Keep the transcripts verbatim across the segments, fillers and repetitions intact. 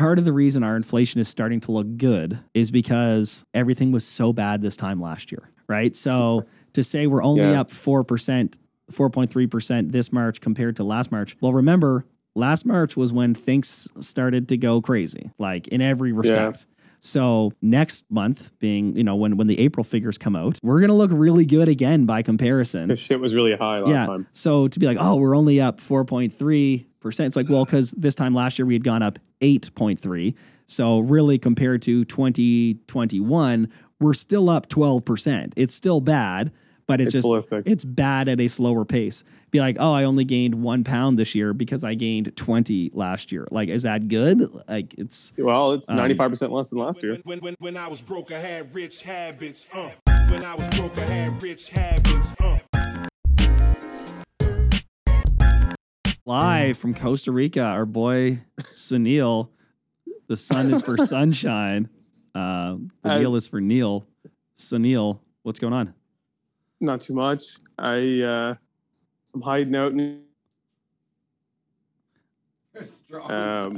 part of the reason our inflation is starting to look good is because everything was so bad this time last year, right? So to say we're only yeah. up four percent, four point three percent this March compared to last March. Well, remember, last March was when things started to go crazy, like in every respect. Yeah. So next month being, you know, when, when the April figures come out, we're going to look really good again by comparison. Because shit was really high last yeah. time. So to be like, oh, we're only up four point three percent. It's like, well, because this time last year we had gone up eight point three. So really compared to twenty twenty-one, we're still up twelve percent. It's still bad, but it's, it's just, ballistic. It's bad at a slower pace. Be like, oh, I only gained one pound this year because I gained twenty last year. Like, is that good? Like, it's... Well, it's ninety-five percent um, less than last year. When, when, when, when I was broke, I had rich habits. Uh. When I was broke, I had rich habits. Uh. Live from Costa Rica, our boy Sunil. The sun is for sunshine. Uh, the Neil is for Neil. Sunil, what's going on? Not too much. I... Uh... I'm hiding out. In- um,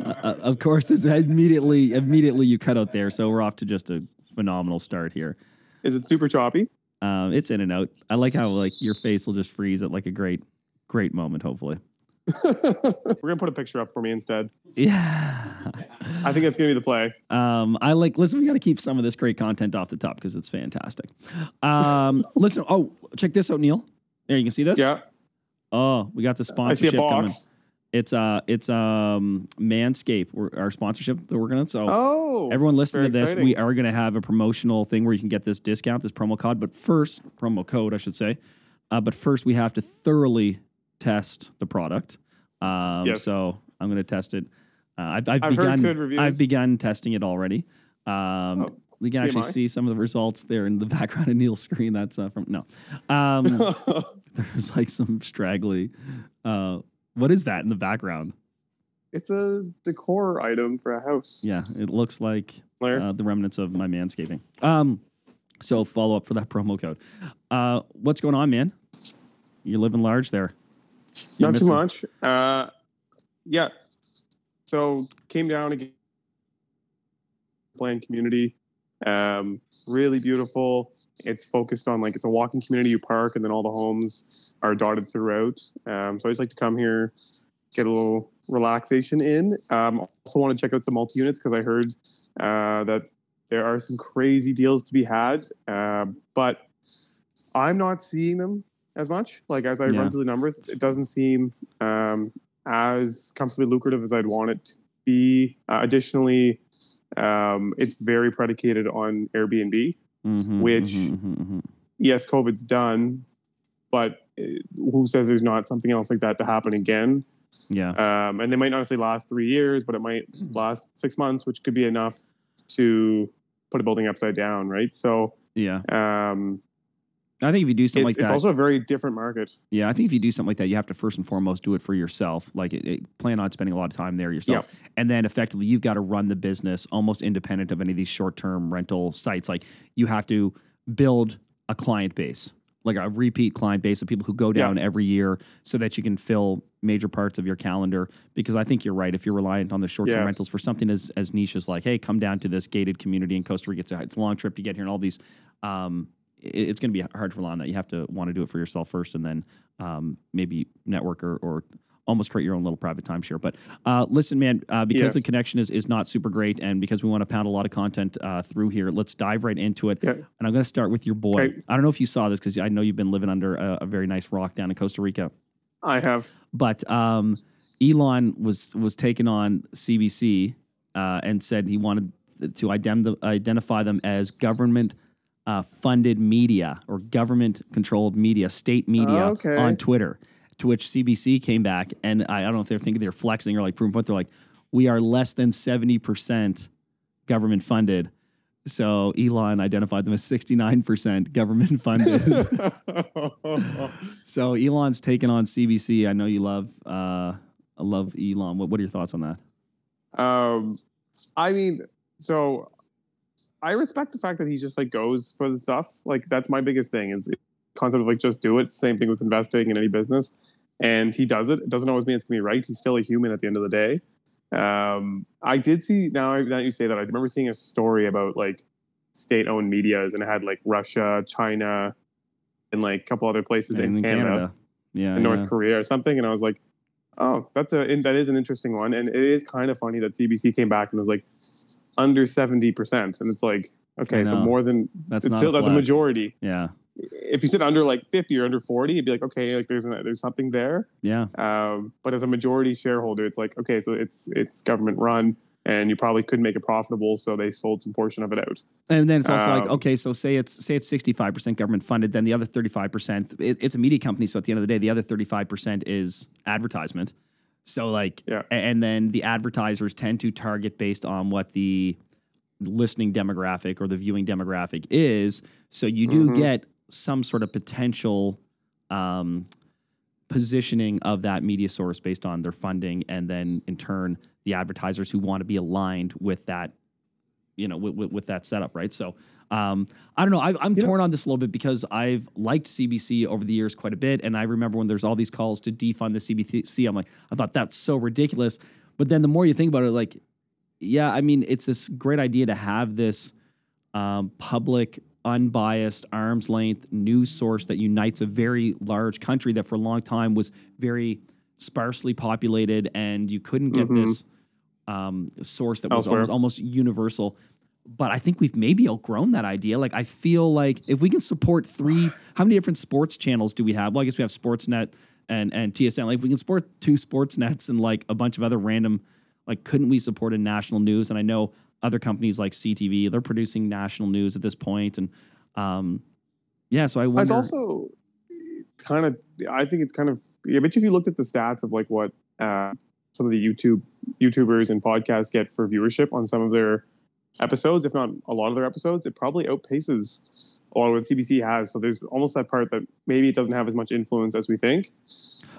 uh, of course, it's immediately, immediately you cut out there. So we're off to just a phenomenal start here. Is it super choppy? Um, it's in and out. I like how like your face will just freeze at like a great, great moment. Hopefully, we're gonna put a picture up for me instead. Yeah, I think that's gonna be the play. Um, I like. Listen, we got to keep some of this great content off the top because it's fantastic. Um, listen. Oh, check this out, Neil. There, you can see this. Yeah. Oh, we got the sponsorship. I see a box. Coming. It's uh, it's um, Manscaped, we're, our sponsorship that we're gonna. So, oh, everyone listening to this, exciting. We are gonna have a promotional thing where you can get this discount, this promo code. But first, promo code, I should say. Uh, but first, we have to thoroughly test the product. Um, yes. So I'm gonna test it. Uh, I've, I've, I've begun. Heard good reviews. I've begun testing it already. Um, oh. You can actually see some of the results there in the background of Neil's screen. That's uh, from, no. Um, there's like some straggly. Uh, what is that in the background? It's a decor item for a house. Yeah, it looks like uh, the remnants of my manscaping. Um, so follow up for that promo code. Uh, what's going on, man? You're living large there. You're Not missing. Too much. Uh, yeah. So came down again. Playing community. Um, really beautiful. It's focused on like it's a walking community. You park, and then all the homes are dotted throughout. Um, so I just like to come here, get a little relaxation in. Um, also want to check out some multi units because I heard uh, that there are some crazy deals to be had, uh, but I'm not seeing them as much. Like as I yeah. run through the numbers, it doesn't seem um, as comfortably lucrative as I'd want it to be. Uh, additionally. Um, it's very predicated on Airbnb, mm-hmm, which, mm-hmm, mm-hmm. yes, COVID's done, but who says there's not something else like that to happen again? Yeah. Um, and they might not necessarily last three years, but it might last six months, which could be enough to put a building upside down, right? So, yeah. Um, I think if you do something like that... It's also a very different market. Yeah, I think if you do something like that, you have to first and foremost do it for yourself. Like, it, it, plan on spending a lot of time there yourself. Yeah. And then, effectively, you've got to run the business almost independent of any of these short-term rental sites. Like, you have to build a client base, like a repeat client base of people who go down yeah. every year so that you can fill major parts of your calendar. Because I think you're right. If you're reliant on the short-term yeah. rentals for something as, as niche as, like, hey, come down to this gated community in Costa Rica. It's a, it's a long trip to get here and all these... Um, it's going to be hard for long that you have to want to do it for yourself first and then um, maybe network or, or almost create your own little private timeshare. But uh, listen, man, uh, because yeah. the connection is, is not super great and because we want to pound a lot of content uh, through here, let's dive right into it. Yeah. And I'm going to start with your boy. Okay. I don't know if you saw this because I know you've been living under a, a very nice rock down in Costa Rica. I have. But um, Elon was, was taken on C B C uh, and said he wanted to ident- identify them as government Uh, funded media or government-controlled media, state media okay. on Twitter, to which C B C came back, and I, I don't know if they're thinking they're flexing or like proof, but they're like, we are less than seventy percent government-funded. So Elon identified them as sixty-nine percent government-funded. So Elon's taking on C B C. I know you love, uh, I love Elon. What What are your thoughts on that? Um, I mean, so. I respect the fact that he just like goes for the stuff. Like that's my biggest thing is the concept of like just do it. Same thing with investing in any business, and he does it. It doesn't always mean it's gonna be right. He's still a human at the end of the day. Um, I did see, now that you say that, I remember seeing a story about like state-owned medias, and it had like Russia, China, and like a couple other places and in Canada, Canada. Yeah, and North yeah. Korea or something. And I was like, oh, that's a that is an interesting one. And it is kind of funny that C B C came back and was like under seventy percent. And it's like, okay, so more than that's it's still that's a majority. Yeah. If you sit under like fifty or under forty, it'd be like, okay, like there's an, there's something there. Yeah. Um, but as a majority shareholder, it's like, okay, so it's it's government run, and you probably couldn't make it profitable, so they sold some portion of it out. And then it's also um, like, okay, so say it's say it's sixty-five percent government funded, then the other thirty-five percent, it, it's a media company, so at the end of the day, the other thirty-five percent is advertisement. So like, yeah. and then the advertisers tend to target based on what the listening demographic or the viewing demographic is. So you do mm-hmm. get some sort of potential um, positioning of that media source based on their funding, and then in turn the advertisers who want to be aligned with that, you know, with, with, with that setup, right? So um, I don't know. I, I'm you torn know. on this a little bit because I've liked C B C over the years quite a bit, and I remember when there's all these calls to defund the C B C, I'm like, I thought that's so ridiculous. But then the more you think about it, like, yeah, I mean, it's this great idea to have this um, public, unbiased, arm's length news source that unites a very large country that for a long time was very sparsely populated, and you couldn't get mm-hmm. this um, source that was almost, almost universal. But I think we've maybe outgrown that idea. Like, I feel like if we can support three, how many different sports channels do we have? Well, I guess we have Sportsnet and, and T S N. Like, if we can support two Sportsnets and like a bunch of other random, like, couldn't we support a national news? And I know other companies like C T V, they're producing national news at this point. And um, yeah, so I wonder. It's also kind of, I think it's kind of, I bet you if you looked at the stats of like what uh, some of the YouTube YouTubers and podcasts get for viewership on some of their episodes, if not a lot of their episodes, it probably outpaces a lot of what C B C has. So there's almost that part that maybe it doesn't have as much influence as we think.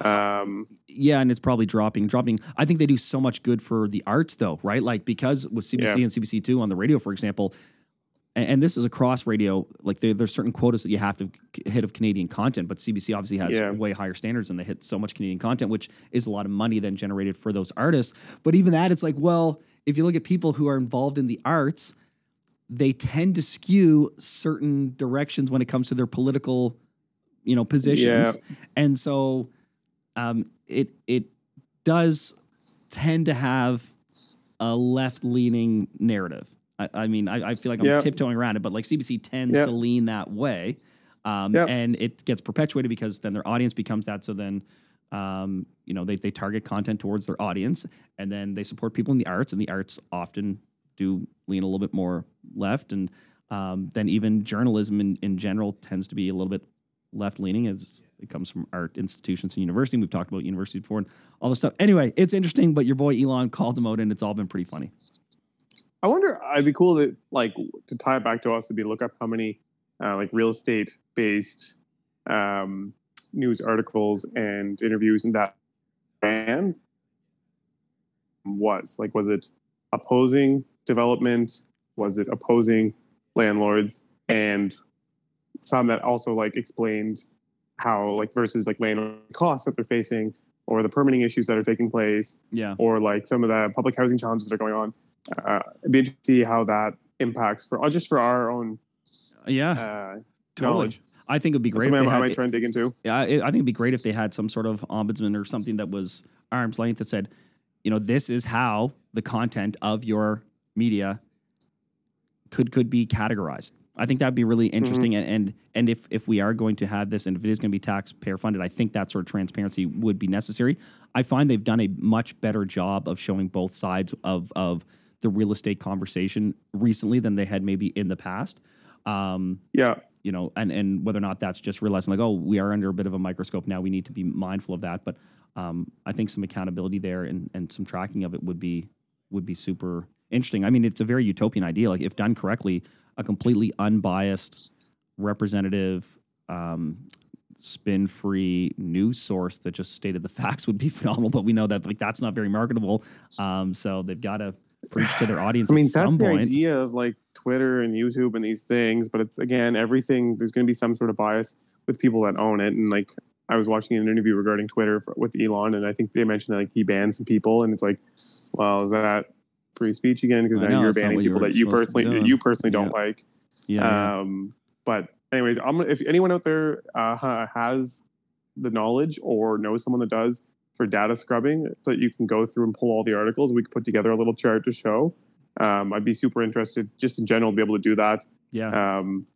Um, yeah, and it's probably dropping, dropping. I think they do so much good for the arts, though, right? Like, because with C B C yeah. and C B C two on the radio, for example, and, and this is across radio, like there, there's certain quotas that you have to hit of Canadian content, but C B C obviously has yeah. way higher standards, and they hit so much Canadian content, which is a lot of money then generated for those artists. But even that, it's like, well, if you look at people who are involved in the arts, they tend to skew certain directions when it comes to their political, you know, positions. Yeah. And so um, it it does tend to have a left-leaning narrative. I, I mean, I, I feel like I'm yeah. tiptoeing around it, but like C B C tends yeah. to lean that way. Um, yeah. And it gets perpetuated because then their audience becomes that. So then, um, you know, they, they target content towards their audience, and then they support people in the arts, and the arts often do lean a little bit more left. And um, then even journalism in, in general tends to be a little bit left-leaning, as it comes from art institutions and university. We've talked about university before and all this stuff. Anyway, it's interesting, but your boy Elon called them out, and it's all been pretty funny. I wonder, it'd be cool that, like, to tie it back to us, would be look up how many, uh, like, real estate-based um, news articles and interviews and that brand was. Like, was it opposing development? Was it opposing landlords? And some that also like explained how, like, versus like landlord costs that they're facing, or the permitting issues that are taking place, yeah, or like some of the public housing challenges that are going on. Uh, it'd be interesting to see how that impacts for uh, just for our own yeah uh, totally. knowledge. I think it would be great. That's if they I had, might try and dig into. Yeah, I, I think it'd be great if they had some sort of ombudsman or something that was arm's length that said, you know, this is how the content of your media could could be categorized. I think that'd be really interesting. Mm-hmm. And, and and if if we are going to have this, and if it is going to be taxpayer funded, I think that sort of transparency would be necessary. I find they've done a much better job of showing both sides of of the real estate conversation recently than they had maybe in the past. Um, yeah. You know, and, and whether or not that's just realizing like, oh, we are under a bit of a microscope now. We need to be mindful of that. But um, I think some accountability there and, and some tracking of it would be would be super interesting. I mean, it's a very utopian idea. Like, if done correctly, a completely unbiased, representative, um, spin-free news source that just stated the facts would be phenomenal. But we know that, like, that's not very marketable. Um, so they've got to preach to their audience. I mean, at that's some the point. idea of like Twitter and YouTube and these things, but it's, again, everything, there's going to be some sort of bias with people that own it. And like, I was watching an interview regarding Twitter for, with Elon, and I think they mentioned that like he banned some people, and it's like, well, is that free speech again? Because now know, you're banning people that you personally you personally don't yeah. like. Yeah. Um, but anyways, I'm, if anyone out there uh, has the knowledge or knows someone that does for data scrubbing, so that you can go through and pull all the articles, we could put together a little chart to show. Um, I'd be super interested, just in general, to be able to do that. Yeah. Um,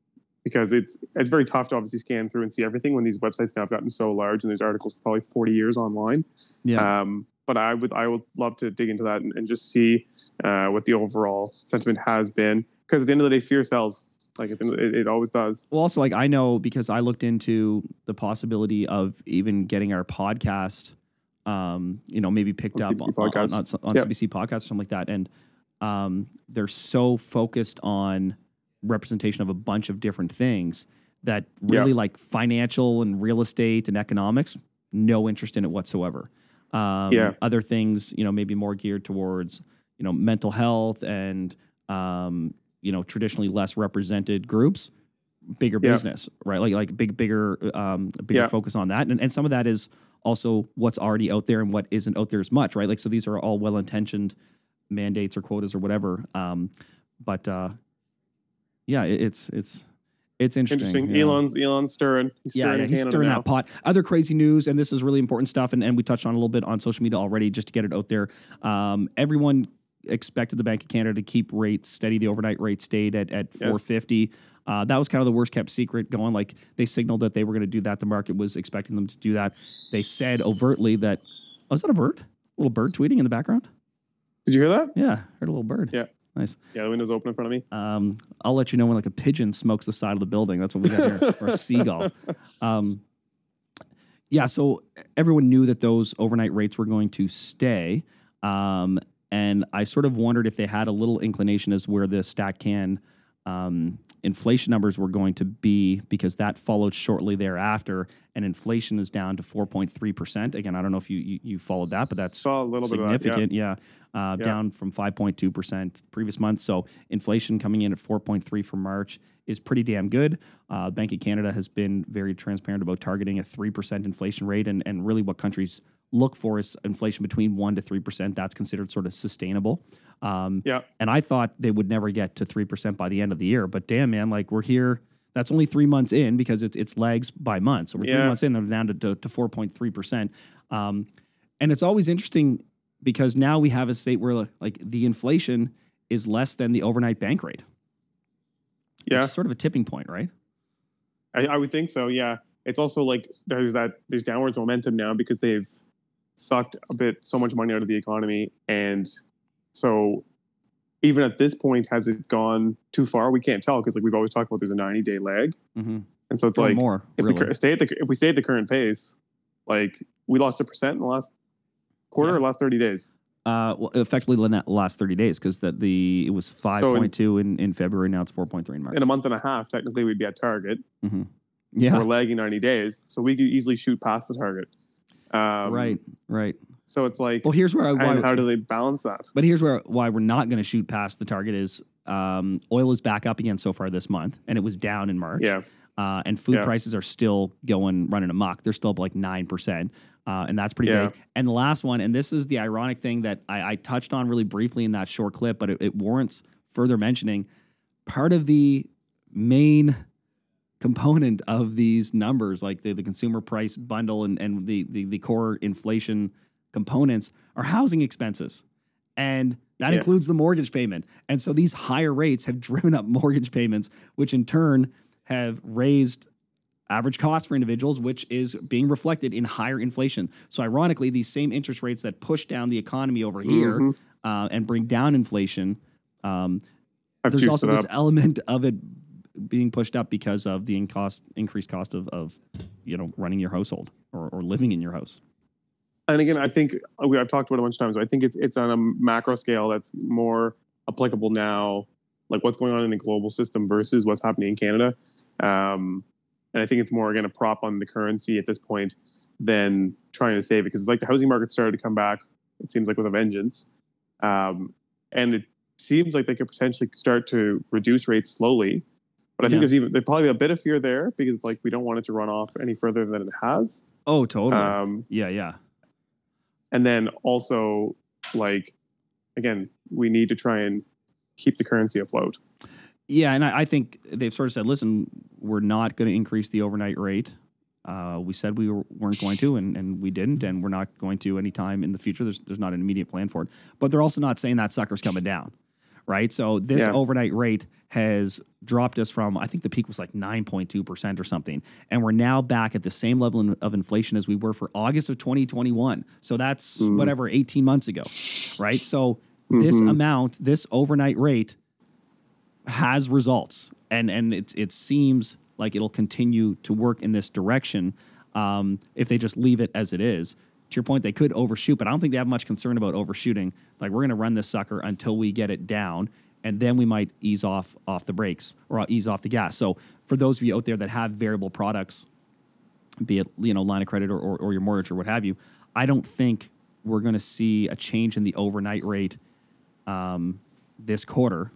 because it's it's very tough to obviously scan through and see everything when these websites now have gotten so large and there's articles for probably forty years online. Yeah. Um, but I would I would love to dig into that and, and just see uh, what the overall sentiment has been. Because at the end of the day, fear sells. Like it, it, it always does. Well, also, like I know because I looked into the possibility of even getting our podcast, um, you know, maybe picked up on, on, on, on yep. C B C podcast or something like that, and. Um, they're so focused on representation of a bunch of different things that really yeah. like financial and real estate and economics, no interest in it whatsoever. Um, yeah. Other things, you know, maybe more geared towards, you know, mental health and, um, you know, traditionally less represented groups, bigger yeah. business, right? Like, like big, bigger, um, bigger yeah. focus on that. And, and some of that is also what's already out there and what isn't out there as much, right? Like, so these are all well-intentioned mandates or quotas or whatever, um, but uh, yeah, it, it's it's it's interesting. interesting. Yeah. Elon's Elon's stirring, he's yeah, stirring, yeah, he's stirring that pot. Other crazy news, and this is really important stuff, and, and we touched on a little bit on social media already, just to get it out there. Um, everyone expected the Bank of Canada to keep rates steady. The overnight rate stayed at at yes. four fifty. Uh, that was kind of the worst kept secret going. Like they signaled that they were going to do that. The market was expecting them to do that. They said overtly that. Oh, is that a bird? A little bird tweeting in the background. Did you hear that? Yeah, heard a little bird. Yeah. Nice. Yeah, the window's open in front of me. Um, I'll let you know when like a pigeon smokes the side of the building. That's what we got here. Or a seagull. Um, yeah, so everyone knew that those overnight rates were going to stay. Um, and I sort of wondered if they had a little inclination as where the StatCan um, inflation numbers were going to be, because that followed shortly thereafter. And inflation is down to four point three percent. Again, I don't know if you, you, you followed that, but that's Saw a little significant. Bit yeah. yeah. Uh, yeah. Down from five point two percent previous month. So inflation coming in at four point three for March is pretty damn good. Uh, Bank of Canada has been very transparent about targeting a three percent inflation rate. And, and really what countries look for is inflation between one percent to three percent. That's considered sort of sustainable. Um, yeah. And I thought they would never get to three percent by the end of the year. But damn, man, like we're here. That's only three months in because it's, it's lags by month. So we're yeah. three months in, they're down to, to, to four point three percent. Um, and it's always interesting because now we have a state where like the inflation is less than the overnight bank rate. Yeah. It's sort of a tipping point, right? I, I would think so. Yeah. It's also like there's that, there's downwards momentum now because they've sucked a bit, so much money out of the economy. And so even at this point, has it gone too far? We can't tell. Cause like we've always talked about, there's a ninety day lag. Mm-hmm. And so it's like, more, if really. we stay at the, if we stay at the current pace, like we lost a percent in the last, quarter yeah. or last thirty days? Uh, well, effectively last thirty days because that the it was five point so two in, in February. Now it's four point three in March. In a month and a half, technically we'd be at target. Mm-hmm. Yeah, we're lagging ninety days, so we could easily shoot past the target. Um, right, right. So it's like, well, here's where I, why, and how do they balance that? But here's where why we're not going to shoot past the target is um, oil is back up again so far this month, and it was down in March. Yeah, uh, and food yeah. prices are still going running amok. They're still up like nine percent. Uh, and that's pretty yeah. big. And the last one, and this is the ironic thing that I, I touched on really briefly in that short clip, but it, it warrants further mentioning. Part of the main component of these numbers, like the, the consumer price bundle and, and the, the, the core inflation components, are housing expenses. And that yeah. includes the mortgage payment. And so these higher rates have driven up mortgage payments, which in turn have raised average cost for individuals, which is being reflected in higher inflation. So ironically, these same interest rates that push down the economy over here mm-hmm. uh, and bring down inflation, um, there's also this element of it being pushed up because of the in cost, increased cost of, of you know, running your household or, or living in your house. And again, I think I've talked about it a bunch of times, but I think it's it's on a macro scale that's more applicable now, like what's going on in the global system versus what's happening in Canada. Um And I think it's more, again, a prop on the currency at this point than trying to save it. Because it's like the housing market started to come back, it seems like, with a vengeance. Um, and it seems like they could potentially start to reduce rates slowly. But I think yeah. there's even there's probably a bit of fear there because like we don't want it to run off any further than it has. Oh, totally. Um, yeah, yeah. And then also, like, again, we need to try and keep the currency afloat. Yeah, and I, I think they've sort of said, listen, we're not going to increase the overnight rate. Uh, we said we were, weren't going to, and, and we didn't, and we're not going to anytime in the future. There's there's not an immediate plan for it. But they're also not saying that sucker's coming down, right? So this yeah. overnight rate has dropped us from, I think the peak was like nine point two percent or something, and we're now back at the same level in, of inflation as we were for August of twenty twenty-one. So that's mm. whatever, eighteen months ago, right? So mm-hmm. this amount, this overnight rate has results, and and it, it seems like it'll continue to work in this direction um, if they just leave it as it is. To your point, they could overshoot, but I don't think they have much concern about overshooting. Like, we're going to run this sucker until we get it down, and then we might ease off off the brakes or ease off the gas. So for those of you out there that have variable products, be it, you know, line of credit or, or, or your mortgage or what have you, I don't think we're going to see a change in the overnight rate um, this quarter.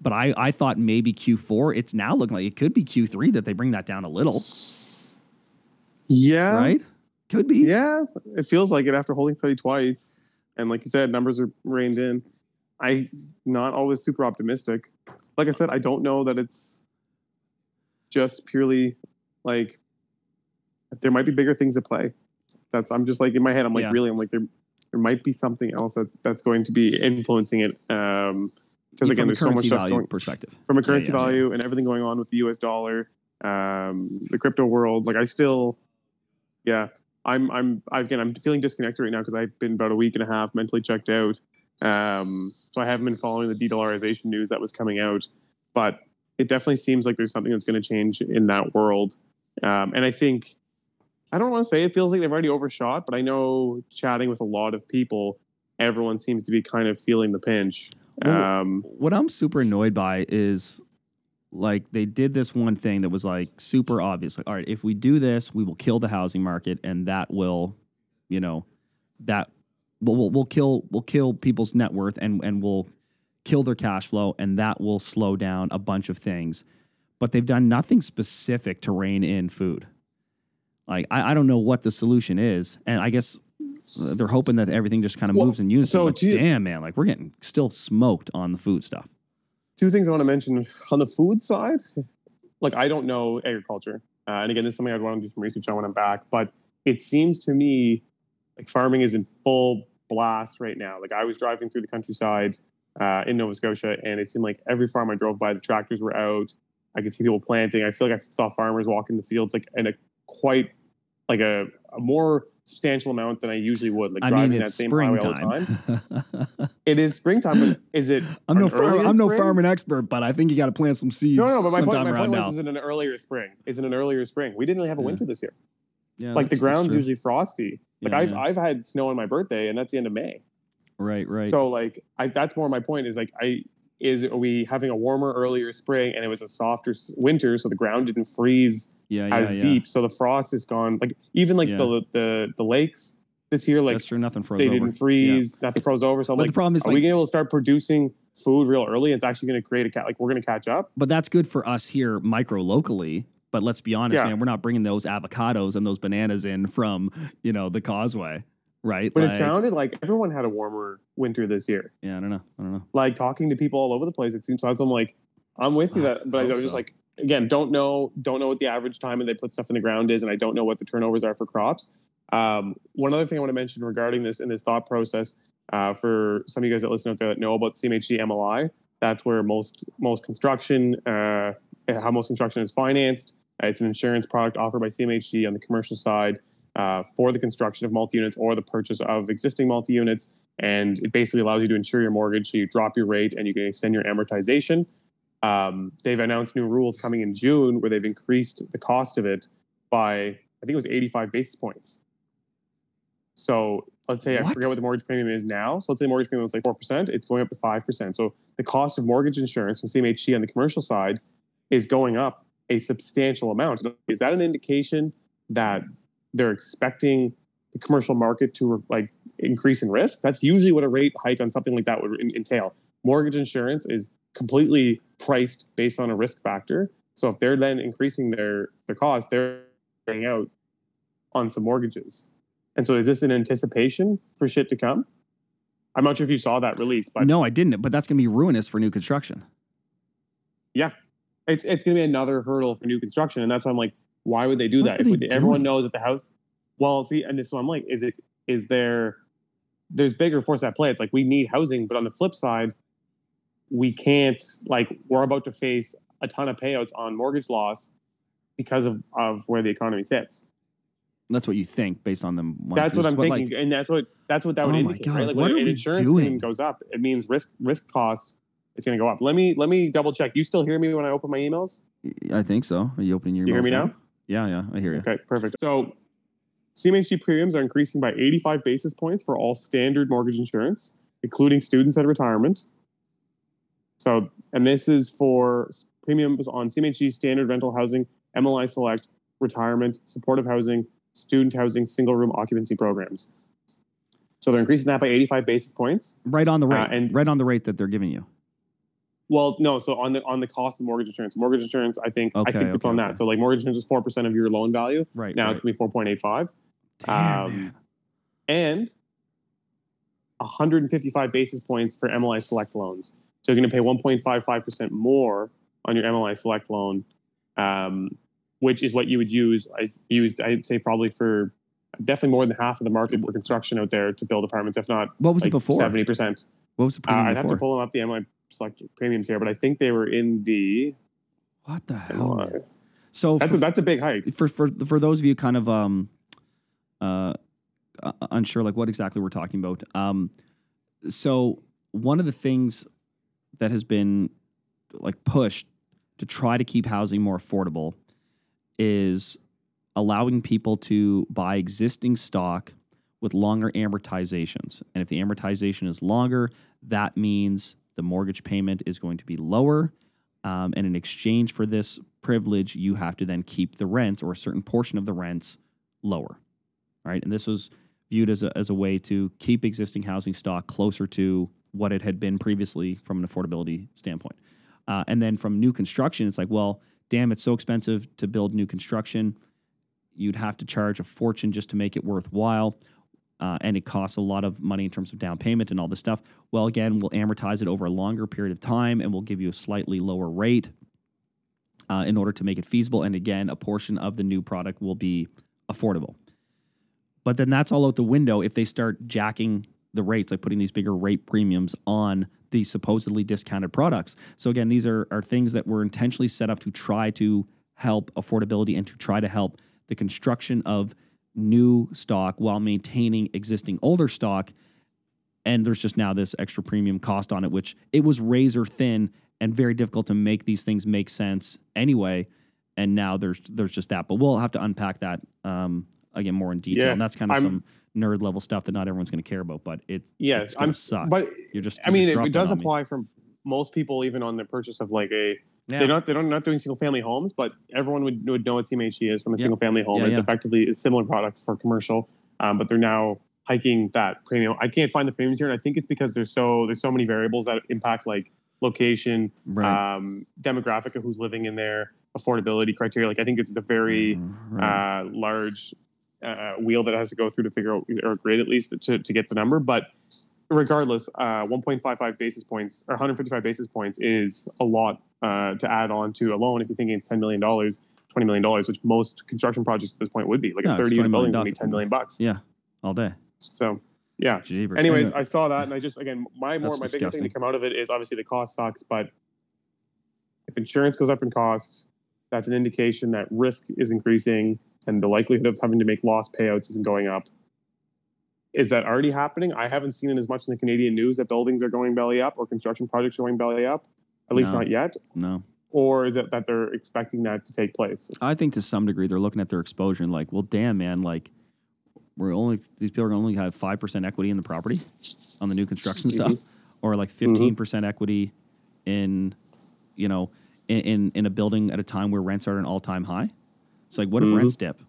But I, I thought maybe Q four. It's now looking like it could be Q three that they bring that down a little. Yeah. Right? Could be. Yeah. It feels like it after holding steady twice. And like you said, numbers are reined in. I'm not always super optimistic. Like I said, I don't know that it's just purely like there might be bigger things at play. That's I'm just like in my head, I'm like, yeah. really, I'm like, there there might be something else that's that's going to be influencing it. Um Because again, there's so much stuff going perspective from a currency yeah, yeah, value yeah. and everything going on with the U S dollar, um, the crypto world. Like I still, yeah, I'm, I'm, again, I'm feeling disconnected right now because I've been about a week and a half mentally checked out. Um, so I haven't been following the de-dollarization news that was coming out, but it definitely seems like there's something that's going to change in that world. Um, and I think, I don't want to say it feels like they've already overshot, but I know chatting with a lot of people, everyone seems to be kind of feeling the pinch. Um, what I'm super annoyed by is like they did this one thing that was like super obvious. Like, all right, if we do this, we will kill the housing market, and that will, you know, that we'll we'll, we'll kill we'll kill people's net worth, and and we'll kill their cash flow, and that will slow down a bunch of things. But they've done nothing specific to rein in food. Like I, I don't know what the solution is, and I guess. They're hoping that everything just kind of well, moves in unison. So like, you, damn, man, like we're getting still smoked on the food stuff. Two things I want to mention on the food side. Like, I don't know agriculture. Uh, and again, this is something I'd want to do some research on when I'm back. But it seems to me like farming is in full blast right now. Like, I was driving through the countryside uh, in Nova Scotia, and it seemed like every farm I drove by, the tractors were out. I could see people planting. I feel like I saw farmers walking the fields, like, in a quite, like, a, a more substantial amount than I usually would, like I driving mean, that same highway all the time. It is springtime, but is it? I'm no farm, I'm no farming expert, but I think you got to plant some seeds. No, no, but my point, my point was, is it an earlier spring? Is it an earlier spring? We didn't really have a yeah. winter this year. Yeah, like the ground's usually frosty. Like yeah, I've yeah. I've had snow on my birthday, and that's the end of May. Right, right. So like, I, that's more my point. Is like, I is are we having a warmer earlier spring, and it was a softer winter, so the ground didn't freeze. Yeah, yeah, as yeah. deep, so the frost is gone. Like even like yeah. the the the lakes this year, like true, nothing froze. They over. didn't freeze, yeah. nothing froze over. So like, the problem is, are like, we gonna be able to start producing food real early? It's actually gonna create a cat. Like we're gonna catch up. But that's good for us here, micro locally. But let's be honest, yeah. man, we're not bringing those avocados and those bananas in from you know the causeway, right? But like, it sounded like everyone had a warmer winter this year. Yeah, I don't know, I don't know. Like talking to people all over the place, it seems. So I'm like, I'm with you that, but I, I was just so. like. Again, don't know, don't know what the average time that they put stuff in the ground is, and I don't know what the turnovers are for crops. Um, one other thing I want to mention regarding this and this thought process uh, for some of you guys that listen out there that know about C M H C, M L I, that's where most most construction, uh, how most construction is financed. Uh, it's an insurance product offered by C M H C on the commercial side uh, for the construction of multi-units or the purchase of existing multi-units, and it basically allows you to insure your mortgage, so you drop your rate and you can extend your amortization. Um, they've announced new rules coming in June where they've increased the cost of it by, I think it was eighty-five basis points. So let's say, what? I forget what the mortgage premium is now. So let's say the mortgage premium is like four percent. It's going up to five percent. So the cost of mortgage insurance from C M H C on the commercial side is going up a substantial amount. Is that an indication that they're expecting the commercial market to like increase in risk? That's usually what a rate hike on something like that would entail. Mortgage insurance is completely priced based on a risk factor. So if they're then increasing their, their costs, they're going out on some mortgages. And so is this an anticipation for shit to come? I'm not sure if you saw that release, but no, I didn't. But that's going to be ruinous for new construction. Yeah, it's it's going to be another hurdle for new construction, and that's why I'm like, why would they do what that? If we, everyone knows that the house. Well, see, and this is what I'm like, is it is there? There's bigger force at play. It's like we need housing, but on the flip side, we can't. Like we're about to face a ton of payouts on mortgage loss because of of where the economy sits. That's what you think based on them. That's what I'm but thinking. Like, and that's what, that's what that would oh indicate. God, right? Like when an insurance doing? premium goes up, it means risk, risk cost is going to go up. Let me, let me double check. You still hear me when I open my emails? I think so. Are you opening your emails? You hear me now? now? Yeah. Yeah. I hear you. Okay. Perfect. So C M H C premiums are increasing by eighty-five basis points for all standard mortgage insurance, including students at retirement. So, and this is for premiums on C M H C standard rental housing, M L I select, retirement, supportive housing, student housing, single room occupancy programs. So they're increasing that by eighty-five basis points. Right on the rate, uh, and right on the rate that they're giving you. Well, no. So on the on the cost of mortgage insurance, mortgage insurance, I think okay, I think okay, it's on okay. that. So like mortgage insurance is four percent of your loan value. Right now, right. It's gonna be four point eight five, um, and one hundred and fifty-five basis points for M L I Select loans. So you're gonna pay one point five five percent more on your M L I Select loan. Um, which is what you would use, I used, I'd say probably for definitely more than half of the market for construction out there to build apartments, if not what was like it before? seventy percent. What was the premium uh, I'd before? have to pull up the M L I Select premiums here, but I think they were in the... What the hell? M L I. So that's, for, a, that's a big hike. For, for for those of you kind of um, uh, unsure like what exactly we're talking about, um, so one of the things that has been like pushed to try to keep housing more affordable is allowing people to buy existing stock with longer amortizations. And if the amortization is longer, that means the mortgage payment is going to be lower. Um, and in exchange for this privilege, you have to then keep the rents or a certain portion of the rents lower. Right? And this was viewed as a, as a way to keep existing housing stock closer to what it had been previously from an affordability standpoint. Uh, and then from new construction, it's like, well, damn, it's so expensive to build new construction. You'd have to charge a fortune just to make it worthwhile. Uh, and it costs a lot of money in terms of down payment and all this stuff. Well, again, we'll amortize it over a longer period of time and we'll give you a slightly lower rate uh, in order to make it feasible. And again, a portion of the new product will be affordable. But then that's all out the window if they start jacking the rates, like putting these bigger rate premiums on these supposedly discounted products. So again, these are, are things that were intentionally set up to try to help affordability and to try to help the construction of new stock while maintaining existing older stock. And there's just now this extra premium cost on it, which it was razor thin and very difficult to make these things make sense anyway. And now there's there's just that. But we'll have to unpack that um, again more in detail. Yeah, and that's kind of I'm- some... nerd level stuff that not everyone's going to care about, but it yes, I'm suck. But you're just. You're I mean, just it, it does apply me. For most people, even on the purchase of like a. Yeah. They're not. They're not doing single family homes, but everyone would, would know what C M H C is from a yeah. single family home. Yeah, it's yeah. effectively a similar product for commercial, um, but they're now hiking that premium. I can't find the premiums here, and I think it's because there's so there's so many variables that impact like location, right. um, demographic of who's living in there, affordability criteria. Like I think it's a very mm, right. uh, large. Uh, wheel that has to go through to figure out or grade at least to, to get the number. But regardless, uh, one point five five basis points or one hundred fifty-five basis points is a lot uh, to add on to a loan. If you're thinking it's ten million dollars, twenty million dollars, which most construction projects at this point would be like no, a thirty unit building would be ten million bucks. Yeah, all day. So yeah. Jeebers. Anyways, I saw that and I just again my more That's my disgusting. biggest thing to come out of it is obviously the cost sucks, but if insurance goes up in costs, that's an indication that risk is increasing. And the likelihood of having to make loss payouts isn't going up. Is that already happening? I haven't seen it as much in the Canadian news that buildings are going belly up or construction projects are going belly up, at least no, not yet. No. Or is it that they're expecting that to take place? I think to some degree they're looking at their exposure and like, well, damn, man, like we're only these people are only have five percent equity in the property on the new construction mm-hmm. stuff, or like fifteen percent mm-hmm. equity in, you know, in, in in a building at a time where rents are at an all-time high. It's like, what if mm-hmm. rents dip?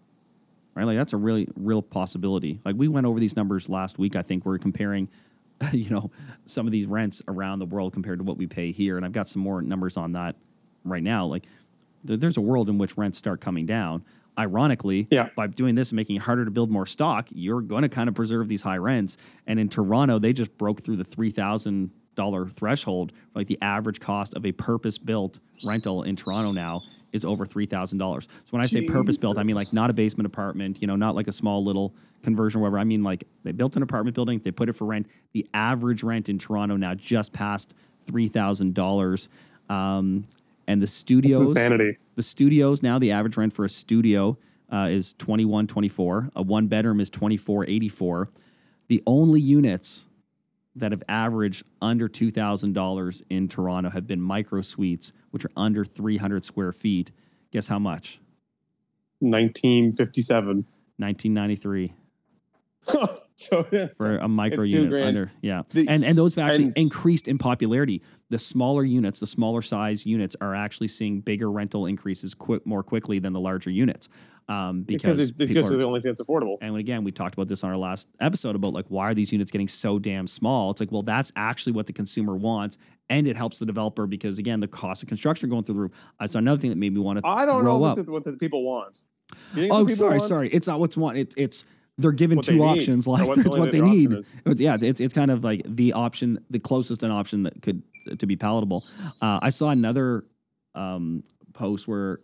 Right? Like, that's a really real possibility. Like, we went over these numbers last week. I think we're comparing, you know, some of these rents around the world compared to what we pay here. And I've got some more numbers on that right now. Like, there's a world in which rents start coming down. Ironically, yeah. by doing this and making it harder to build more stock, you're going to kind of preserve these high rents. And in Toronto, they just broke through the three thousand dollars threshold. Like the average cost of a purpose-built rental in Toronto now is over three thousand dollars. So when I Jesus. say purpose-built, I mean like not a basement apartment, you know, not like a small little conversion or whatever. I mean like they built an apartment building, they put it for rent. The average rent in Toronto now just passed three thousand dollars. Um, and the studios, insanity. the studios now, the average rent for a studio uh, is twenty-one twenty-four. A one bedroom is twenty-four eighty-four. The only units that have averaged under two thousand dollars in Toronto have been micro suites, which are under three hundred square feet. Guess how much? nineteen fifty-seven. nineteen ninety-three. So for a micro it's unit, under, yeah, the, and and those have actually and, increased in popularity. The smaller units, the smaller size units, are actually seeing bigger rental increases quick more quickly than the larger units, um, because, because it's, it's just are, the only thing that's affordable. And again, we talked about this on our last episode about like why are these units getting so damn small? It's like, well, that's actually what the consumer wants, and it helps the developer because again, the cost of construction going through the roof. Uh, so another thing that made me want to, I don't know what the, what the people want. You think oh, sorry, want? sorry, it's not what's want. It, it's They're given what two they options, need. like what, what they need. It's, yeah, it's it's kind of like the option, the closest an option that could to be palatable. Uh, I saw another um, post where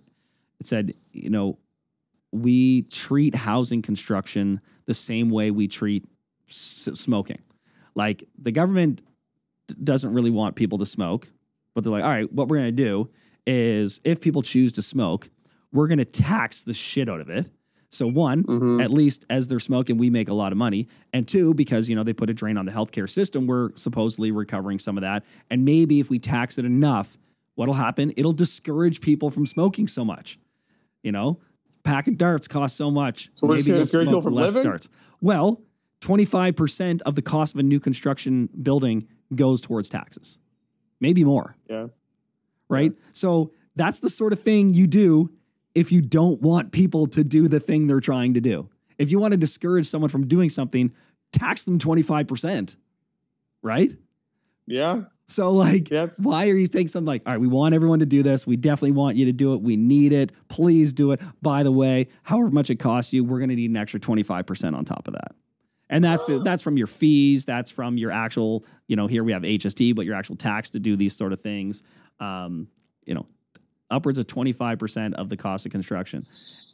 it said, you know, we treat housing construction the same way we treat s- smoking. Like the government d- doesn't really want people to smoke, but they're like, all right, what we're going to do is if people choose to smoke, we're going to tax the shit out of it. So one, mm-hmm. at least as they're smoking, we make a lot of money. And two, because, you know, they put a drain on the healthcare system, we're supposedly recovering some of that. And maybe if we tax it enough, what'll happen? It'll discourage people from smoking so much. You know, pack of darts costs so much. So we're maybe just going to discourage people from living? Darts. Well, twenty-five percent of the cost of a new construction building goes towards taxes. Maybe more. Yeah. Right? Yeah. So that's the sort of thing you do if you don't want people to do the thing they're trying to do. If you want to discourage someone from doing something, tax them twenty-five percent, right? Yeah. So like, That's- why are you saying something like, all right, we want everyone to do this. We definitely want you to do it. We need it. Please do it. By the way, however much it costs you, we're going to need an extra twenty-five percent on top of that. And that's the, that's from your fees. That's from your actual, you know, here we have H S T, but your actual tax to do these sort of things. Um, you know, upwards of twenty-five percent of the cost of construction.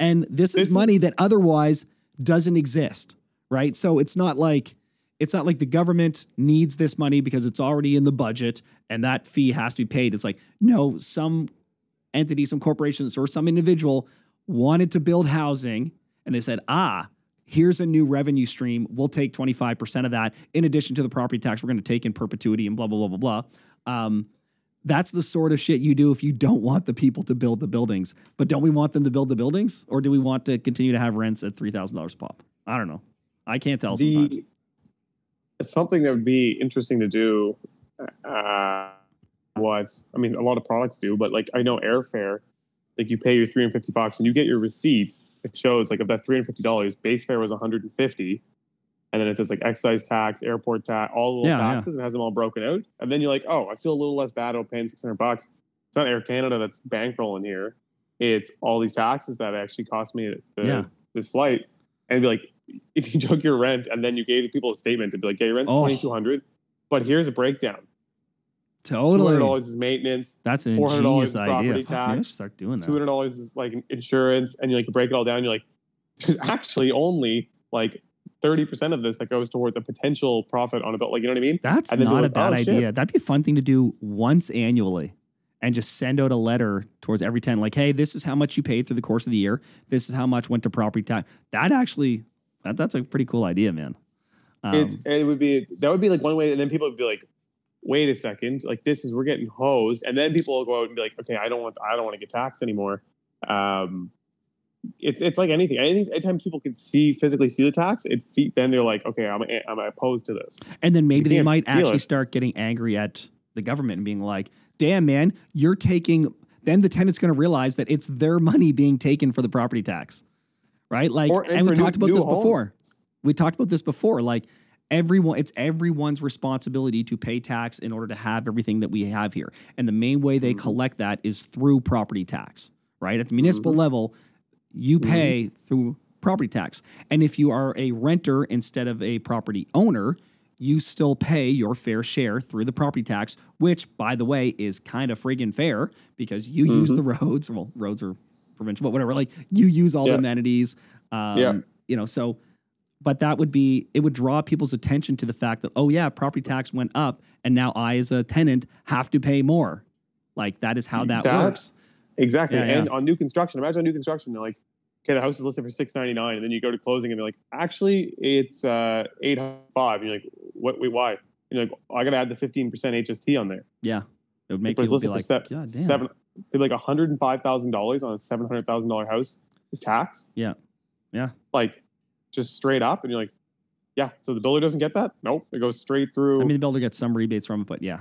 And this, this is money is, that otherwise doesn't exist, right? So it's not like it's not like the government needs this money because it's already in the budget and that fee has to be paid. It's like, no, some entity, some corporations or some individual wanted to build housing and they said, ah, here's a new revenue stream. We'll take twenty-five percent of that in addition to the property tax we're going to take in perpetuity and blah, blah, blah, blah, blah. Um, That's the sort of shit you do if you don't want the people to build the buildings. But don't we want them to build the buildings? Or do we want to continue to have rents at three thousand dollars a pop? I don't know. I can't tell the, sometimes. Something that would be interesting to do, uh, what, I mean, a lot of products do, but like I know airfare, like you pay your three hundred fifty bucks and you get your receipts. It shows like of that three hundred fifty dollars, base fare was one hundred fifty dollars. And then it says like excise tax, airport tax, all the little yeah, taxes yeah. and has them all broken out. And then you're like, oh, I feel a little less bad about paying six hundred bucks. It's not Air Canada that's bankrolling here. It's all these taxes that actually cost me the, yeah. this flight. And be like, if you took your rent and then you gave the people a statement to be like, yeah, your rent's oh. twenty-two hundred dollars, but here's a breakdown. Totally. two hundred dollars is maintenance. That's an four hundred dollars is property idea. tax. Start doing that. two hundred dollars is like insurance. And you like break it all down. You're like, there's actually only like thirty percent of this that goes towards a potential profit on a bill. Like, you know what I mean? That's not like, a bad oh, idea. Shit. That'd be a fun thing to do once annually and just send out a letter towards every ten. Like, hey, this is how much you paid through the course of the year. This is how much went to property tax. That actually, that, that's a pretty cool idea, man. Um, it's, it would be, that would be like one way. And then people would be like, wait a second. Like this is, we're getting hosed. And then people will go out and be like, okay, I don't want, I don't want to get taxed anymore. Um, It's it's like anything. Anything. Anytime people can see physically see the tax, it fe- then they're like, okay, I'm I'm opposed to this. And then maybe they, they might actually it. start getting angry at the government and being like, damn man, you're taking. Then the tenant's going to realize that it's their money being taken for the property tax, right? Like, or, and, and we new, talked about this homes. before. We talked about this before. Like everyone, it's everyone's responsibility to pay tax in order to have everything that we have here. And the main way they mm-hmm. collect that is through property tax. right? At the municipal mm-hmm. level, you pay mm-hmm. through property tax. And if you are a renter instead of a property owner, you still pay your fair share through the property tax, which, by the way, is kind of friggin' fair because you mm-hmm. use the roads. Well, roads are provincial, but whatever. Like, you use all yeah. the amenities. Um, yeah. You know, so... But that would be, it would draw people's attention to the fact that, oh yeah, property tax went up and now I as a tenant have to pay more. Like that is how that That's, works. Exactly. Yeah, and yeah. on new construction, imagine on new construction, they're like, okay, the house is listed for six ninety-nine, and then you go to closing and they're like, actually it's uh, eight hundred five. And you're like, what, wait, why? And you're like, oh, I got to add the fifteen percent H S T on there. Yeah. It would make people be like, se- God damn. Seven, they'd be like one hundred five thousand dollars on a seven hundred thousand dollars house is tax. Yeah. Yeah. Like, just straight up, and you're like, yeah, so the builder doesn't get that? Nope. It goes straight through. I mean, the builder gets some rebates from it, but yeah.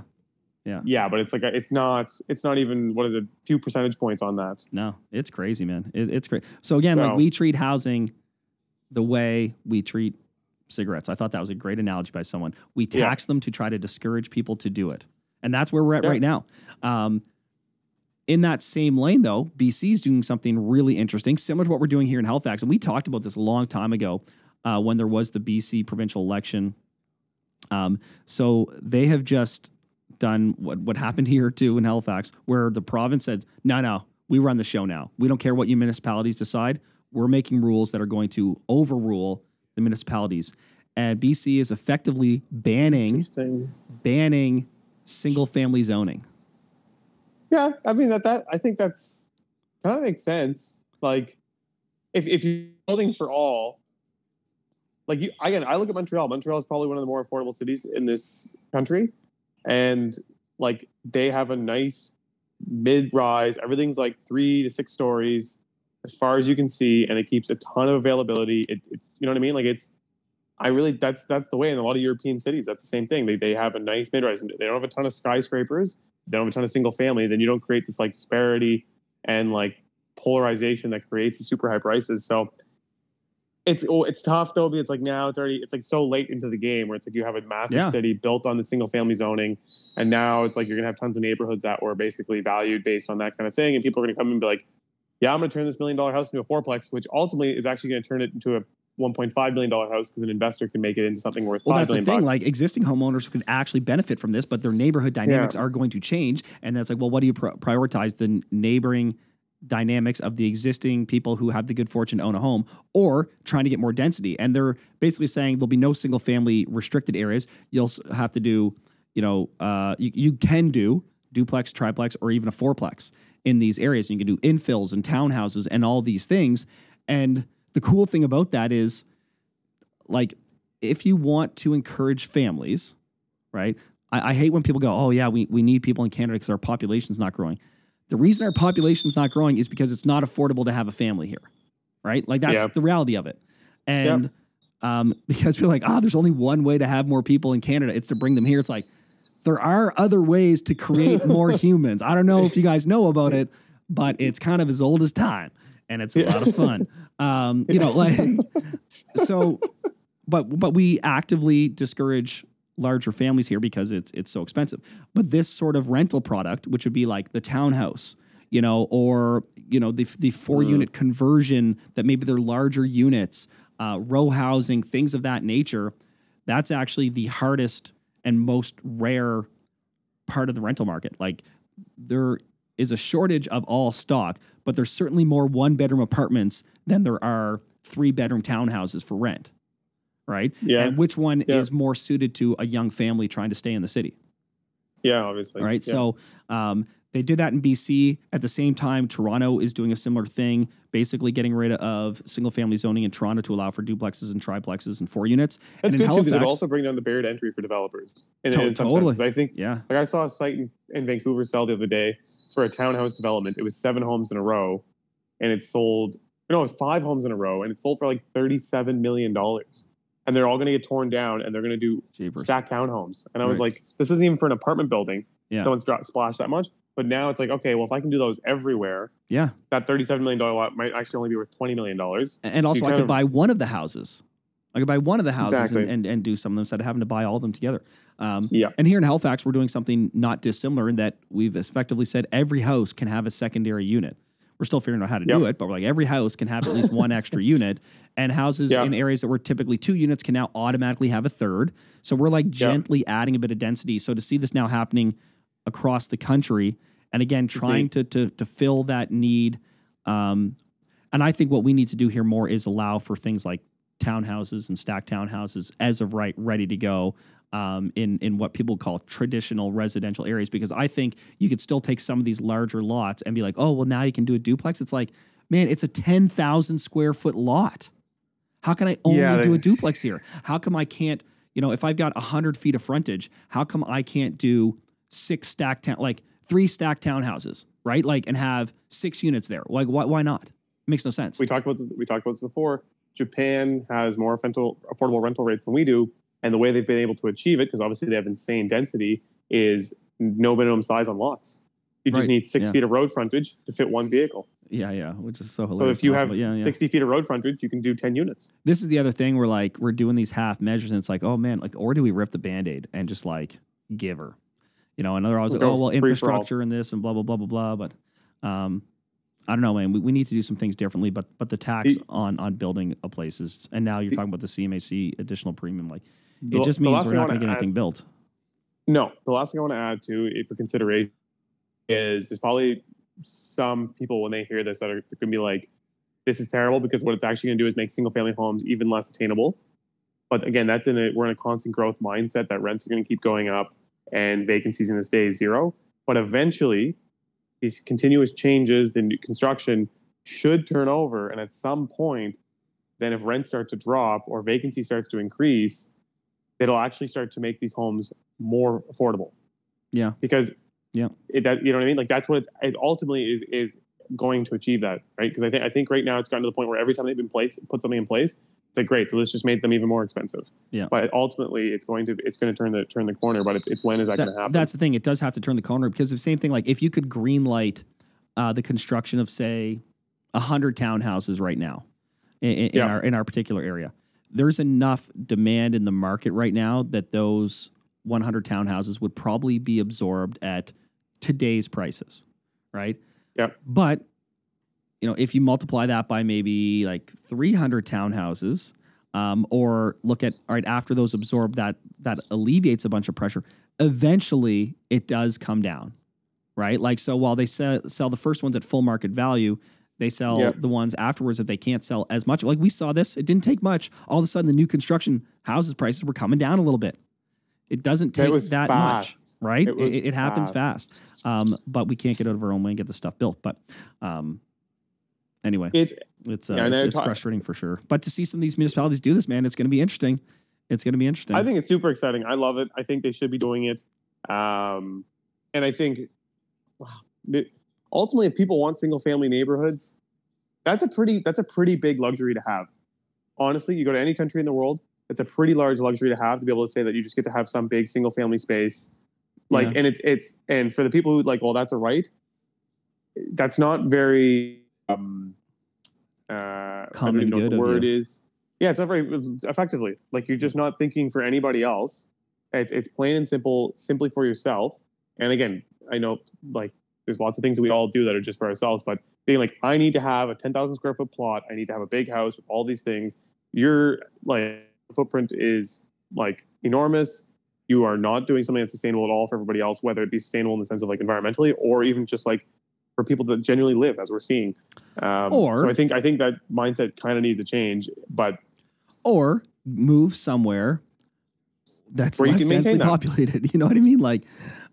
Yeah. Yeah, but it's like, a, it's not, it's not even one of the few percentage points on that. No, it's crazy, man. It, it's crazy. So again, so, like we treat housing the way we treat cigarettes. I thought that was a great analogy by someone. We tax yeah. them to try to discourage people to do it. And that's where we're at yeah. right now. Um, in that same lane, though, B C is doing something really interesting, similar to what we're doing here in Halifax. And we talked about this a long time ago uh, when there was the B C provincial election. Um, so they have just done what, what happened here, too, in Halifax, where the province said, no, no, we run the show now. We don't care what you municipalities decide. We're making rules that are going to overrule the municipalities. And B C is effectively banning, banning single-family zoning. Yeah, I mean that. That I think that's kind of makes sense. Like, if if you're building for all, like you again, I look at Montreal. Montreal is probably one of the more affordable cities in this country, and like they have a nice mid-rise. Everything's like three to six stories as far as you can see, and it keeps a ton of availability. It, it you know what I mean? Like it's, I really that's that's the way in a lot of European cities. That's the same thing. They they have a nice mid-rise. They don't have a ton of skyscrapers. They don't have a ton of single family, then you don't create this like disparity and like polarization that creates the super high prices. So it's oh, it's tough though, because it's like now it's already it's like so late into the game where it's like you have a massive yeah. city built on the single family zoning, and now it's like you're gonna have tons of neighborhoods that were basically valued based on that kind of thing, and people are gonna come and be like, yeah, I'm gonna turn this million dollar house into a fourplex, which ultimately is actually gonna turn it into a one point five million dollars house because an investor can make it into something worth well, five million bucks. Like existing homeowners can actually benefit from this, but their neighborhood dynamics yeah. are going to change. And that's like, well, what do you pro- prioritize? The neighboring dynamics of the existing people who have the good fortune to own a home, or trying to get more density. And they're basically saying there'll be no single family restricted areas. You'll have to do, you know, uh, you, you can do duplex, triplex, or even a fourplex in these areas. And you can do infills and townhouses and all these things. And the cool thing about that is, like, if you want to encourage families, right? I, I hate when people go, oh, yeah, we, we need people in Canada because our population's not growing. The reason our population's not growing is because it's not affordable to have a family here, right? Like, that's yeah. the reality of it. And yeah. um, because we're like, ah, oh, there's only one way to have more people in Canada. It's to bring them here. It's like, there are other ways to create more humans. I don't know if you guys know about it, but it's kind of as old as time. And it's a yeah. lot of fun. Um, you know, like, so, but, but we actively discourage larger families here because it's, it's so expensive. But this sort of rental product, which would be like the townhouse, you know, or, you know, the, the four mm. unit conversion that maybe they're larger units, uh, row housing, things of that nature. That's actually the hardest and most rare part of the rental market. Like there is a shortage of all stock, but there's certainly more one-bedroom apartments than there are three-bedroom townhouses for rent, right? Yeah. And which one yeah. is more suited to a young family trying to stay in the city? Yeah, obviously. Right? Yeah. So um, they did that in B C. At the same time, Toronto is doing a similar thing, basically getting rid of single-family zoning in Toronto to allow for duplexes and triplexes and four units. That's and good, too, because it also brings down the barrier to entry for developers. In, to- in some totally. sense, I think, yeah. like I saw a site in, in Vancouver sell the other day for a townhouse development. It was seven homes in a row, and it sold, no, it was five homes in a row, and it sold for like thirty-seven million dollars. And they're all going to get torn down, and they're going to do Jeepers. stacked townhomes. And I was right. like, this isn't even for an apartment building. Yeah. Someone's dropped, splashed that much. But now it's like, okay, well, if I can do those everywhere, yeah, that thirty-seven million dollars lot might actually only be worth twenty million dollars. And also, so I could of, buy one of the houses. I could buy one of the houses exactly. and, and, and do some of them instead of having to buy all of them together. Um, yeah. And here in Halifax, we're doing something not dissimilar in that we've effectively said every house can have a secondary unit, We're still figuring out how to yep. do it, but we're like, every house can have at least one extra unit, and houses yep. in areas that were typically two units can now automatically have a third. So we're like gently yep. adding a bit of density. So to see this now happening across the country, and again, trying to, to, to fill that need. Um, and I think what we need to do here more is allow for things like townhouses and stacked townhouses as of right, ready to go. Um, in, in what people call traditional residential areas, because I think you could still take some of these larger lots and be like, oh, well, now you can do a duplex. It's like, man, it's a ten thousand square foot lot. How can I only yeah, do a duplex here? How come I can't, you know, if I've got one hundred feet of frontage, how come I can't do six stacked, ta- like three stacked townhouses, right? Like, and have six units there. Like, why, why not? It makes no sense. We talked about this, we talked about this before. Japan has more affordable rental rates than we do. And the way they've been able to achieve it, because obviously they have insane density, is no minimum size on lots. You just right. need six yeah. feet of road frontage to fit one vehicle. Yeah, yeah, which is so hilarious. So if you have yeah, yeah. sixty feet of road frontage, you can do ten units. This is the other thing where, like, we're doing these half measures, and it's like, oh, man, like, or do we rip the Band-Aid and just, like, give her? You know, and they're always like, oh, well, infrastructure and this and blah, blah, blah, blah, blah. But um, I don't know, man. We, we need to do some things differently, but but the tax the, on, on building a place is, and now you're the, talking about the C M H C additional premium, like, It just means we're not going to get anything built. No. The last thing I want to add to it for consideration is there's probably some people when they hear this that are going to be like, this is terrible because what it's actually going to do is make single-family homes even less attainable. But again, that's in a, we're in a constant growth mindset that rents are going to keep going up and vacancies in this day is zero. But eventually, these continuous changes in construction should turn over. And at some point, then if rents start to drop or vacancy starts to increase, it'll actually start to make these homes more affordable. Yeah. Because yeah, it, that, you know what I mean? Like that's what it's, it ultimately is is going to achieve that, right? Because I, th- I think right now it's gotten to the point where every time they've been placed, put something in place, it's like, great, so let's just make them even more expensive. Yeah. But ultimately it's going to, it's going to turn the, turn the corner, but it's, it's when is that, that going to happen? That's the thing. It does have to turn the corner because the same thing, like if you could green light uh, the construction of say a hundred townhouses right now in, in, yeah. in our, in our particular area, there's enough demand in the market right now that those one hundred townhouses would probably be absorbed at today's prices, right? Yep. But, you know, if you multiply that by maybe like three hundred townhouses um, or look at, all right, after those absorbed, that that alleviates a bunch of pressure. Eventually, it does come down, right? Like, so while they sell, sell the first ones at full market value, they sell yep. the ones afterwards that they can't sell as much. Like we saw this. It didn't take much. All of a sudden, the new construction houses prices were coming down a little bit. It doesn't take it was that fast. much, right? It, was it, it happens fast. fast. Um, but we can't get out of our own way and get the stuff built. But um, anyway, it's it's, uh, yeah, it's, it's talk- frustrating for sure. But to see some of these municipalities do this, man, it's going to be interesting. It's going to be interesting. I think it's super exciting. I love it. I think they should be doing it. Um, and I think, wow. It, Ultimately, if people want single-family neighborhoods, that's a pretty that's a pretty big luxury to have. Honestly, you go to any country in the world, it's a pretty large luxury to have to be able to say that you just get to have some big single-family space. Like, yeah. and it's it's and for the people who like, well, that's a right. That's not very um, uh, common. I don't even know what the word is. Yeah, it's not very effectively. Like, you're just not thinking for anybody else. It's it's plain and simple, simply for yourself. And again, I know like. There's lots of things that we all do that are just for ourselves, but being like, I need to have a ten thousand square foot plot. I need to have a big house with all these things. Your like footprint is like enormous. You are not doing something that's sustainable at all for everybody else, whether it be sustainable in the sense of like environmentally, or even just like for people that genuinely live as we're seeing. Um, or, so I think, I think that mindset kind of needs a change, but. Or move somewhere that's less densely populated. You know what I mean? Like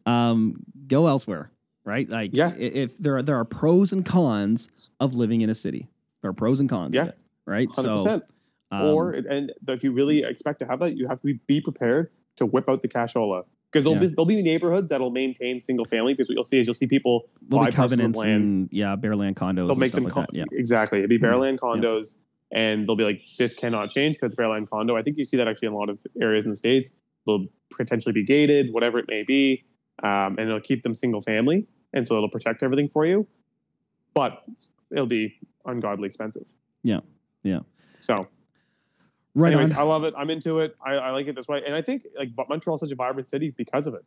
um, go elsewhere. Right? Like yeah. if there are, there are pros and cons of living in a city, there are pros and cons. Yeah. Of it, right. one hundred percent. So, um, or, and if you really expect to have that, you have to be, be prepared to whip out the cashola because there'll, yeah. be, there'll be neighborhoods that'll maintain single family because what you'll see is you'll see people buy covenants land. And yeah. Bare land condos. They'll make them like con- yeah. Exactly. It'd be bare land condos yeah. and they'll be like, this cannot change because bare land condo. I think you see that actually in a lot of areas in the States, they'll potentially be gated, whatever it may be. Um, and it'll keep them single family. And so it'll protect everything for you, but it'll be ungodly expensive. Yeah. Yeah. So right. Anyways, on. I love it. I'm into it. I, I like it this way. And I think like Montreal is such a vibrant city because of it.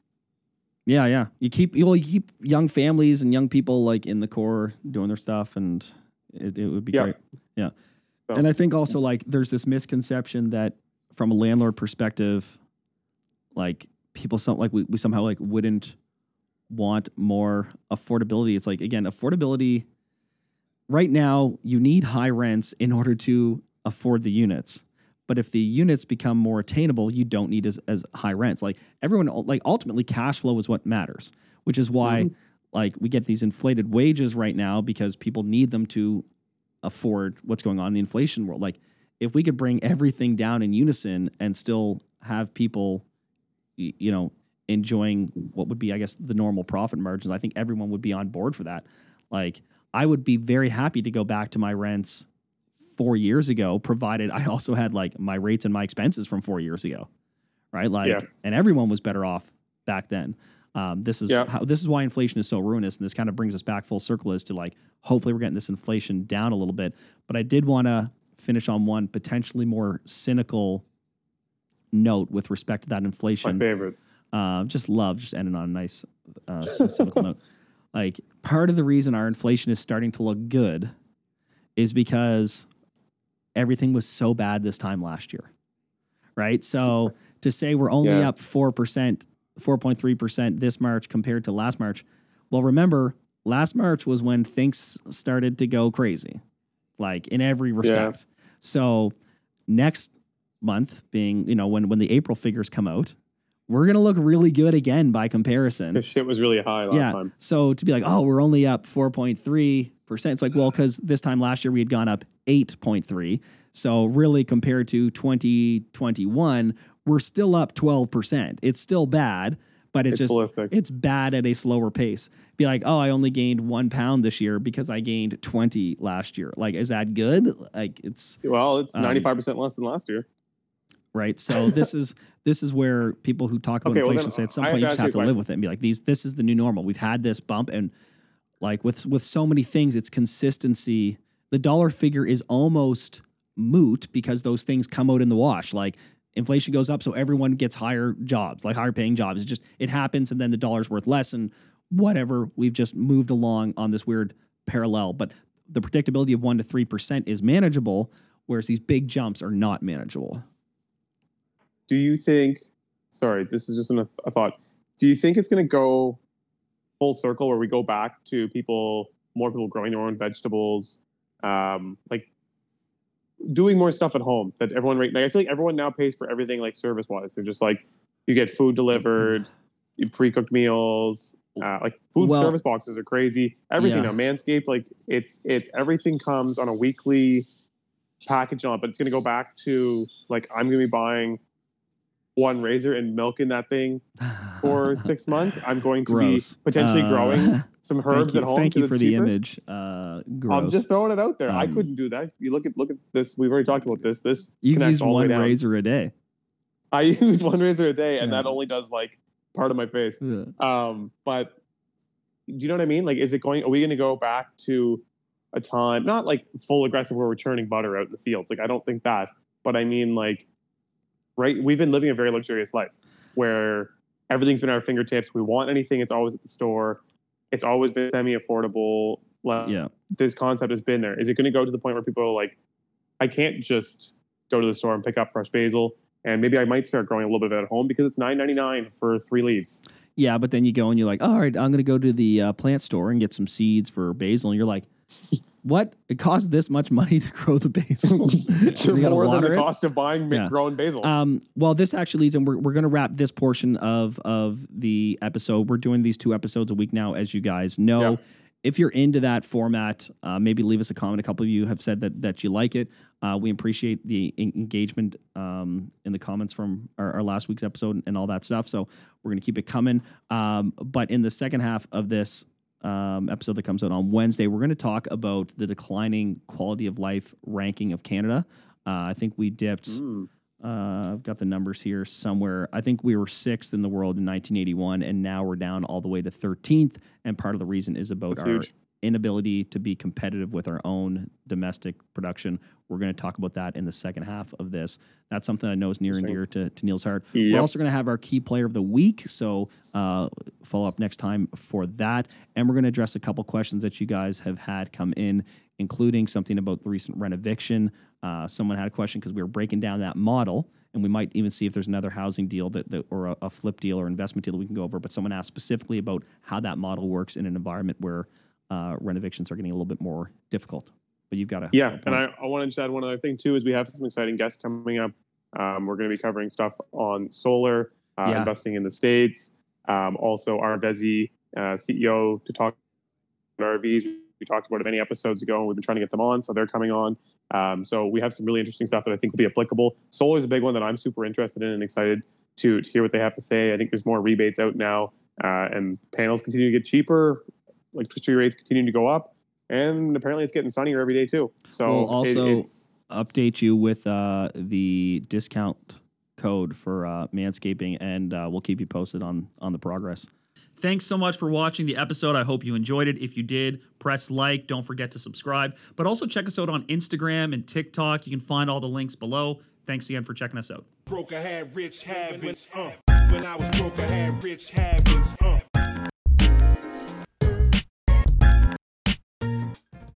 Yeah, yeah. You keep you, well, you keep young families and young people like in the core doing their stuff, and it, it would be yeah. great. Yeah. So. And I think also like there's this misconception that from a landlord perspective, like people some like we, we somehow like wouldn't want more affordability. It's like, again, affordability right now, you need high rents in order to afford the units. But if the units become more attainable, you don't need as, as high rents. Like everyone, like ultimately cash flow is what matters, which is why mm-hmm. like we get these inflated wages right now because people need them to afford what's going on in the inflation world. Like if we could bring everything down in unison and still have people, you know, enjoying what would be, I guess, the normal profit margins, I think everyone would be on board for that. Like I would be very happy to go back to my rents four years ago, provided I also had like my rates and my expenses from four years ago. Right. Like, yeah. and everyone was better off back then. Um, this is yeah. how, this is why inflation is so ruinous. And this kind of brings us back full circle as to like, hopefully we're getting this inflation down a little bit, but I did want to finish on one potentially more cynical note with respect to that inflation. My favorite. Uh, just love, just ending on a nice uh, cynical note. Like part of the reason our inflation is starting to look good is because everything was so bad this time last year, right? So to say we're only yeah. up four percent, four point three percent this March compared to last March, well, remember, last March was when things started to go crazy, like in every respect. Yeah. So next month being, you know, when, when the April figures come out, we're going to look really good again by comparison. This shit was really high last yeah. time. So to be like, oh, we're only up four point three percent. It's like, well, because this time last year we had gone up eight point three. So really compared to twenty twenty-one, we're still up twelve percent. It's still bad, but it's, it's just, ballistic. It's bad at a slower pace. Be like, oh, I only gained one pound this year because I gained twenty last year. Like, is that good? Like it's, well, it's ninety-five percent um, less than last year. Right. So this is this is where people who talk about okay, inflation well then, say at some point you just have to live with it and be like, these this is the new normal. We've had this bump, and like with with so many things, it's consistency. The dollar figure is almost moot because those things come out in the wash. Like inflation goes up, so everyone gets higher jobs, like higher paying jobs. It's just it happens, and then the dollar's worth less and whatever. We've just moved along on this weird parallel. But the predictability of one to three percent is manageable, whereas these big jumps are not manageable. Do you think, sorry, this is just an, a thought. Do you think it's going to go full circle where we go back to people, more people growing their own vegetables, um, like doing more stuff at home that everyone, like I feel like everyone now pays for everything like service-wise. They're just like, you get food delivered, you pre-cooked meals, uh, like food well, service boxes are crazy. Everything yeah. now, Manscaped, like it's, it's everything comes on a weekly package on, but it's going to go back to like, I'm going to be buying one razor and milking that thing for six months. I'm going to gross. be potentially uh, growing some herbs you, at home. Thank you for the cheaper. image. Uh, gross. I'm just throwing it out there. Um, I couldn't do that. You look at look at this. We've already talked about this. This you connects use all one the way down. razor a day. I use one razor a day, and yeah. that only does like part of my face. Yeah. Um, but do you know what I mean? Like, is it going? Are we going to go back to a time? Not like full aggressive where we're churning butter out in the fields. Like, I don't think that. But I mean, like. Right, we've been living a very luxurious life where everything's been at our fingertips. We want anything, it's always at the store. It's always been semi-affordable. Like, yeah. This concept has been there. Is it going to go to the point where people are like, I can't just go to the store and pick up fresh basil, and maybe I might start growing a little bit of it at home because it's nine ninety-nine for three leaves. Yeah, but then you go and you're like, all right, I'm going to go to the uh, plant store and get some seeds for basil. And you're like... What? It costs this much money to grow the basil? More than the cost it? of buying yeah. grown basil. Um, well, this actually leads, and we're, we're going to wrap this portion of, of the episode. We're doing these two episodes a week now, as you guys know. Yeah. If you're into that format, uh, maybe leave us a comment. A couple of you have said that, that you like it. Uh, we appreciate the en- engagement um, in the comments from our, our last week's episode and all that stuff. So we're going to keep it coming. Um, but in the second half of this Um, episode that comes out on Wednesday, we're going to talk about the declining quality of life ranking of Canada. Uh, I think we dipped, mm. uh, I've got the numbers here somewhere. I think we were sixth in the world in nineteen eighty-one, and now we're down all the way to thirteenth. And part of the reason is about That's our huge. inability to be competitive with our own domestic production. We're going to talk about that in the second half of this. That's something I know is near Same. and dear to, to Neil's heart. Yep. We're also going to have our key player of the week, so uh, follow up next time for that. And we're going to address a couple questions that you guys have had come in, including something about the recent rent eviction. Uh, someone had a question because we were breaking down that model, and we might even see if there's another housing deal that, that or a, a flip deal or investment deal that we can go over. But someone asked specifically about how that model works in an environment where uh, rent evictions are getting a little bit more difficult. But you've got to... Yeah, and I, I want to just add one other thing, too, is we have some exciting guests coming up. Um, we're going to be covering stuff on solar, uh, yeah. investing in the States. Um, also, our Vezi uh, C E O to talk about R Vs. We talked about it many episodes ago, and we've been trying to get them on, so they're coming on. Um, so we have some really interesting stuff that I think will be applicable. Solar is a big one that I'm super interested in and excited to, to hear what they have to say. I think there's more rebates out now, uh, and panels continue to get cheaper. Electricity rates continue to go up, and apparently it's getting sunnier every day too. So we'll also it, it's, update you with uh, the discount code for uh, Manscaping, and uh, we'll keep you posted on on the progress. Thanks so much for watching the episode. I hope you enjoyed it. If you did, press like. Don't forget to subscribe. But also check us out on Instagram and TikTok. You can find all the links below. Thanks again for checking us out. Broke, I had rich habits. Uh, when I was broke, I had rich habits. Uh.